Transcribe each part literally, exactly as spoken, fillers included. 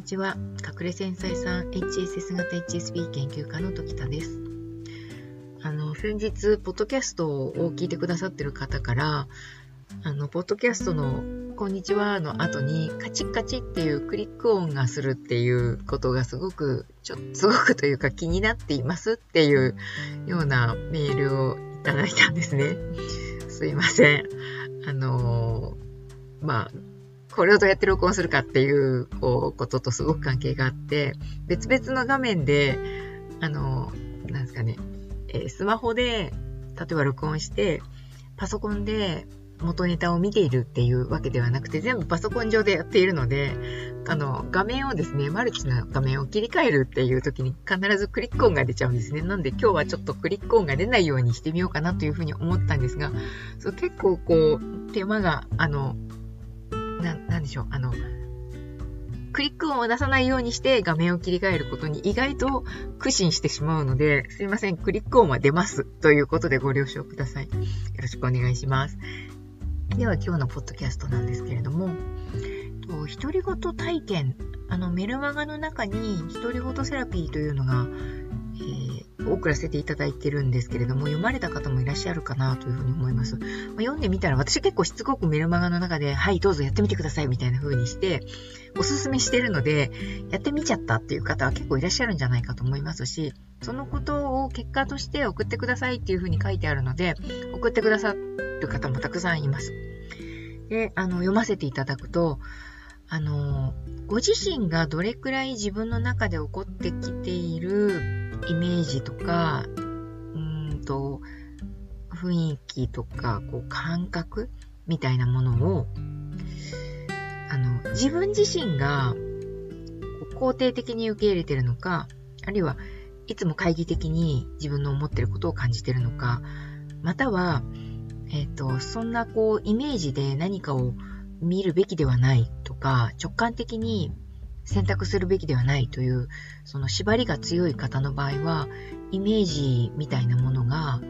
にちは。隠れ繊細さん エイチエスエス 型 エイチエスピー 研究家の時田です。あの先日ポッドキャストを聞いてくださっている方からあのポッドキャストのこんにちはの後にカチッカチッっていうクリック音がするっていうことがすごくちょすごくというか気になっていますっていうようなメールをいただいたんですね。すいません。あのまあこれをどうやって録音するかっていうこととすごく関係があって、別々の画面で、あの、なんですかね、スマホで、例えば録音して、パソコンで元ネタを見ているっていうわけではなくて、全部パソコン上でやっているので、あの、画面をですね、マルチな画面を切り替えるっていう時に必ずクリック音が出ちゃうんですね。なんで今日はちょっとクリック音が出ないようにしてみようかなというふうに思ったんですが、そう結構こう、手間が、あの、な, なんでしょうあのクリック音を出さないようにして画面を切り替えることに意外と苦心してしまうので、すいません、クリック音は出ますということでご了承ください。よろしくお願いします。では今日のポッドキャストなんですけれども、独り言体験、あのメルマガの中に独り言セラピーというのが、えー、送らせていただいてるんですけれども、読まれた方もいらっしゃるかなというふうに思います。まあ、読んでみたら私結構しつこくメルマガの中ではいどうぞやってみてくださいみたいな風にしておすすめしてるので、やってみちゃったっていう方は結構いらっしゃるんじゃないかと思いますし、そのことを結果として送ってくださいっていう風に書いてあるので送ってくださる方もたくさんいます。で、あの読ませていただくと、あのご自身がどれくらい自分の中で起こってきているイメージとか、うーんと雰囲気とかこう感覚みたいなものを、あの自分自身が肯定的に受け入れているのか、あるいはいつも懐疑的に自分の思っていることを感じているのか、または、えーと、そんなこうイメージで何かを見るべきではないとか、直感的に選択するべきではないというその縛りが強い方の場合はイメージみたいなものが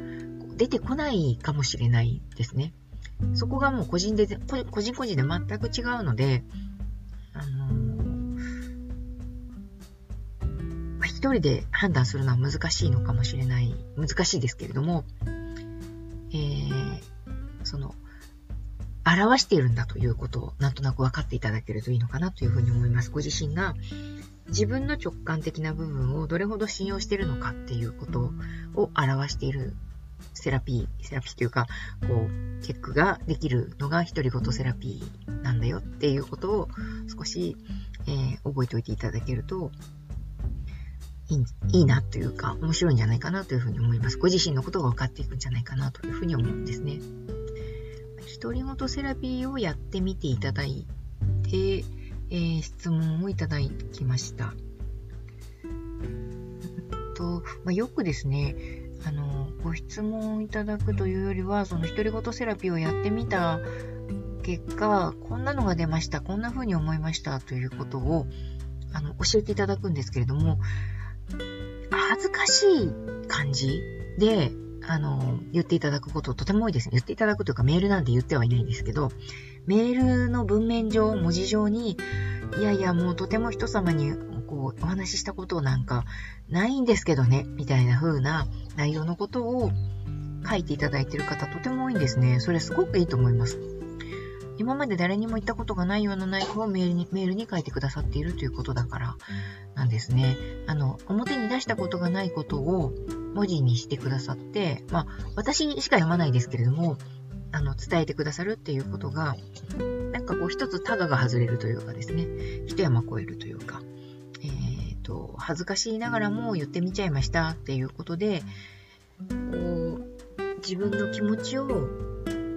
出てこないかもしれないですね。そこがもう個人で個人個人で全く違うので、あのまあ、一人で判断するのは難しいのかもしれない、難しいですけれども、えー、その表しているんだということをなんとなく分かっていただけるといいのかなというふうに思います。ご自身が自分の直感的な部分をどれほど信用しているのかっていうことを表しているセラピーセラピーというかこうチェックができるのが独り言セラピーなんだよっていうことを少し、えー、覚えておいていただけるといい、いいなというか面白いんじゃないかなというふうに思います。ご自身のことが分かっていくんじゃないかなというふうに思うんですね。独り言セラピーをやってみていただいて、えー、質問をいただきました。とまあ、よくですね、あのご質問いただくというよりは、その独り言セラピーをやってみた結果、こんなのが出ました、こんな風に思いましたということをあの教えていただくんですけれども、恥ずかしい感じで、あの言っていただくこととても多いですね。言っていただくというかメールなんて言ってはいないんですけど、メールの文面上文字上にいやいやもうとても人様にこうお話ししたことなんかないんですけどねみたいな風な内容のことを書いていただいている方とても多いんですね。それすごくいいと思います。今まで誰にも言ったことがないような内容をメールに、メールに書いてくださっているということだからなんですね。あの表に出したことがないことを文字にしてくださって、まあ、私しか読まないですけれども、あの伝えてくださるっていうことが、なんかこう一つタガが外れるというかですね、一山越えるというか、えーと、恥ずかしいながらも言ってみちゃいましたっていうことで、こう自分の気持ちを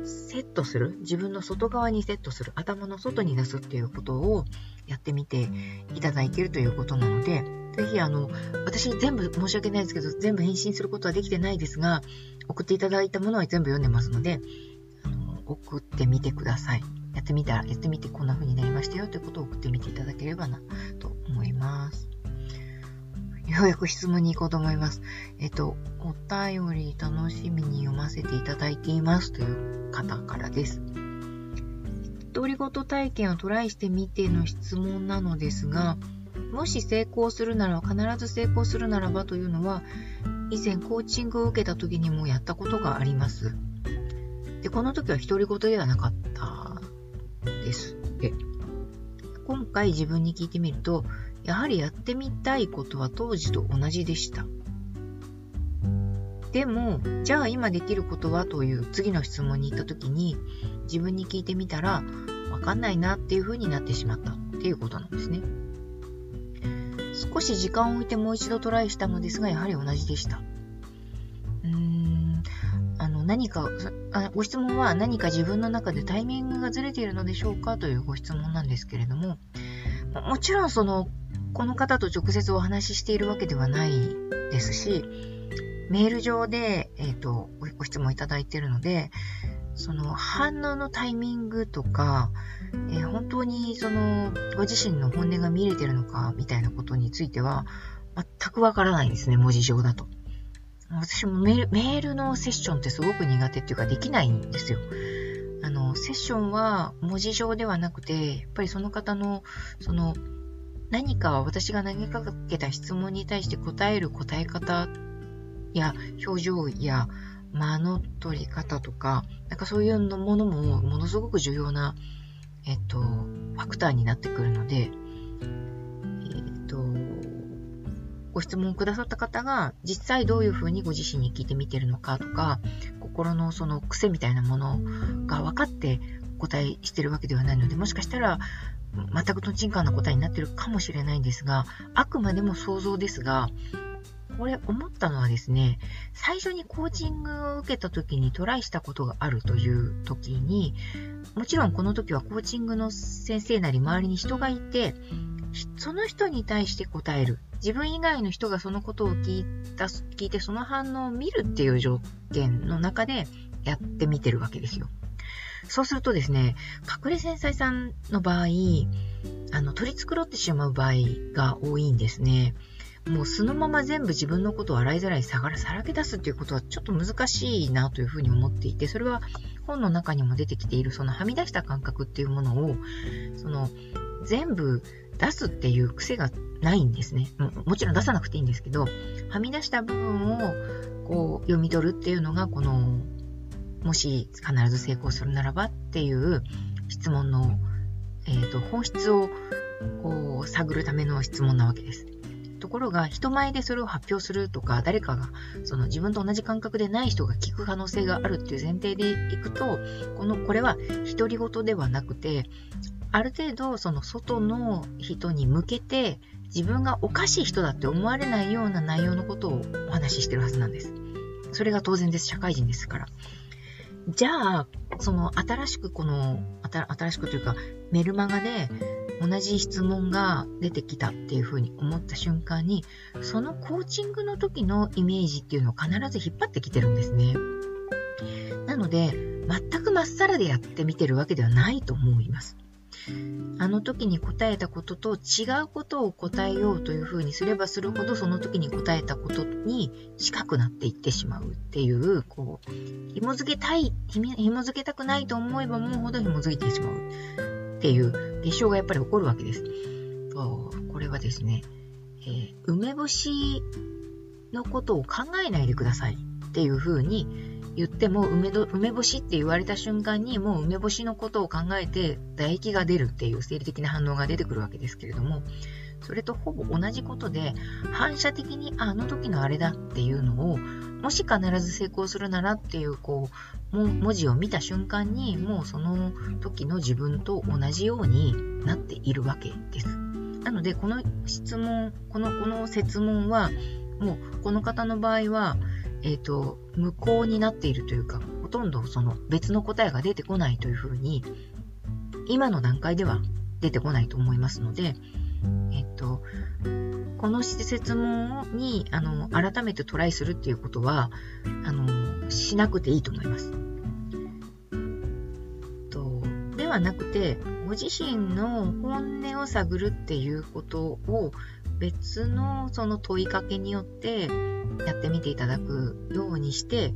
セットする、自分の外側にセットする、頭の外に出すっていうことをやってみていただいているということなので、ぜひあの私全部申し訳ないですけど全部返信することはできてないですが、送っていただいたものは全部読んでますので、あの送ってみてください。やってみたらやってみてこんな風になりましたよということを送ってみていただければなと思います。ようやく質問に行こうと思います。えっとお便り楽しみに読ませていただいていますという方からです。独り言体験をトライしてみての質問なのですが、もし成功するなら必ず成功するならばというのは、以前コーチングを受けた時にもやったことがあります。でこの時は独り言ではなかったです。で今回自分に聞いてみると、やはりやってみたいことは当時と同じでした。でもじゃあ今できることはという次の質問に行った時に、自分に聞いてみたら分かんないなっていう風になってしまったっていうことなんですね。少し時間を置いてもう一度トライしたのですが、やはり同じでした。うーんあの何かあご質問は、何か自分の中でタイミングがずれているのでしょうかというご質問なんですけれども、もちろんそのこの方と直接お話ししているわけではないですし、メール上で、えーと、ご質問いただいているので、その反応のタイミングとか、えー、本当にそのご自身の本音が見れてるのかみたいなことについては全くわからないですね、文字上だと。私もメール、メールのセッションってすごく苦手っていうかできないんですよ。あのセッションは文字上ではなくて、やっぱりその方のその何か私が投げかけた質問に対して答える答え方や表情や間の取り方とか、なんかそういうのものもものすごく重要な、えっと、ファクターになってくるので、えっと、ご質問くださった方が実際どういうふうにご自身に聞いてみてるのかとか、心のその癖みたいなものが分かって答えしてるわけではないので、もしかしたら全くとんちんかんな答えになってるかもしれないんですが、あくまでも想像ですが、これ思ったのはですね、最初にコーチングを受けた時にトライしたことがあるという時に、もちろんこの時はコーチングの先生なり周りに人がいて、その人に対して答える、自分以外の人がそのことを聞いた、聞いてその反応を見るっていう条件の中でやってみてるわけですよ。そうするとですね、隠れ繊細さんの場合、あの取り繕ってしまう場合が多いんですね。もうそのまま全部自分のことを洗いざらいさらけ出すということはちょっと難しいなというふうに思っていて、それは本の中にも出てきているそのはみ出した感覚っていうものをその全部出すっていう癖がないんですね。 も, もちろん出さなくていいんですけど、はみ出した部分をこう読み取るっていうのが、このもし必ず成功するならばっていう質問の、えーと、本質をこう探るための質問なわけです。ところが人前でそれを発表するとか、誰かがその自分と同じ感覚でない人が聞く可能性があるっていう前提でいくと、このこれは独り言ではなくて、ある程度その外の人に向けて自分がおかしい人だって思われないような内容のことをお話ししてるはずなんです。それが当然です、社会人ですから。じゃあその新しくこの新しくというかメルマガで同じ質問が出てきたっていうふうに思った瞬間に、そのコーチングの時のイメージっていうのを必ず引っ張ってきてるんですね。なので全くまっさらでやってみてるわけではないと思います。あの時に答えたことと違うことを答えようというふうにすればするほど、その時に答えたことに近くなっていってしまうっていう、こう紐付けたい紐付けたくないと思えば思うほど紐付いてしまうっていう現象がやっぱり起こるわけです。これはですね、えー、梅干しのことを考えないでくださいっていうふうに言っても、梅ど、梅干しって言われた瞬間にもう梅干しのことを考えて唾液が出るっていう生理的な反応が出てくるわけですけれども、それとほぼ同じことで、反射的にあの時のあれだっていうのを、もし必ず成功するならっていう、こう文字を見た瞬間にもうその時の自分と同じようになっているわけです。なのでこの質問、このこの設問はもうこの方の場合は、えーと、無効になっているというか、ほとんどその別の答えが出てこないというふうに、今の段階では出てこないと思いますので、えっと、この設問にあの改めてトライするっていうことはあのしなくていいと思います。とではなくて、ご自身の本音を探るっていうことを別のその問いかけによってやってみていただくようにして、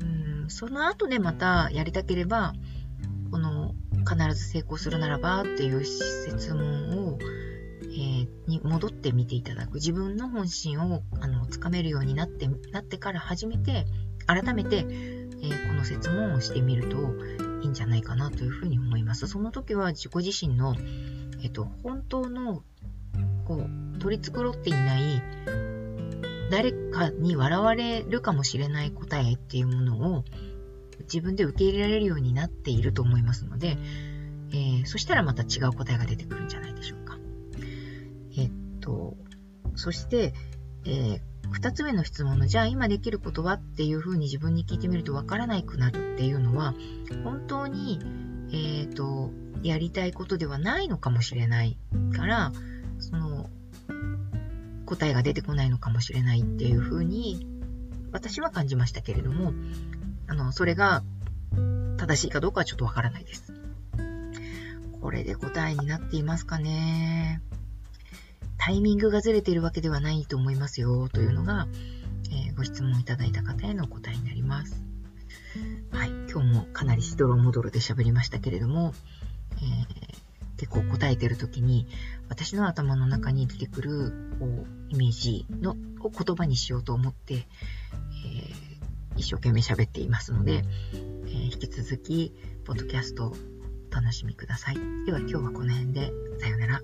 うん、その後でまたやりたければ、この必ず成功するならばっていう質問をえー、っに戻ってみていただく、自分の本心をあのつかめるようになってなってから初めて改めて、えー、この設問をしてみるといいんじゃないかなというふうに思います。その時は自己自身の、えっと、本当のこう取り繕っていない誰かに笑われるかもしれない答えっていうものを自分で受け入れられるようになっていると思いますので、えー、そしたらまた違う答えが出てくるんじゃないでしょうか。えっと、そして、えー、ふたつめの質問の、じゃあ今できることはっていうふうに自分に聞いてみると分からなくなるっていうのは、本当に、えーと、やりたいことではないのかもしれないから、その、答えが出てこないのかもしれないっていうふうに、私は感じましたけれども、あの、それが正しいかどうかはちょっと分からないです。これで答えになっていますかね。タイミングがずれているわけではないと思いますよというのが、えー、ご質問いただいた方への答えになります。はい、今日もかなりしどろもどろで喋りましたけれども、えー、結構答えている時に私の頭の中に出てくるこうイメージのを言葉にしようと思って、えー、一生懸命喋っていますので、えー、引き続きポッドキャストをお楽しみください。では今日はこの辺で、さようなら。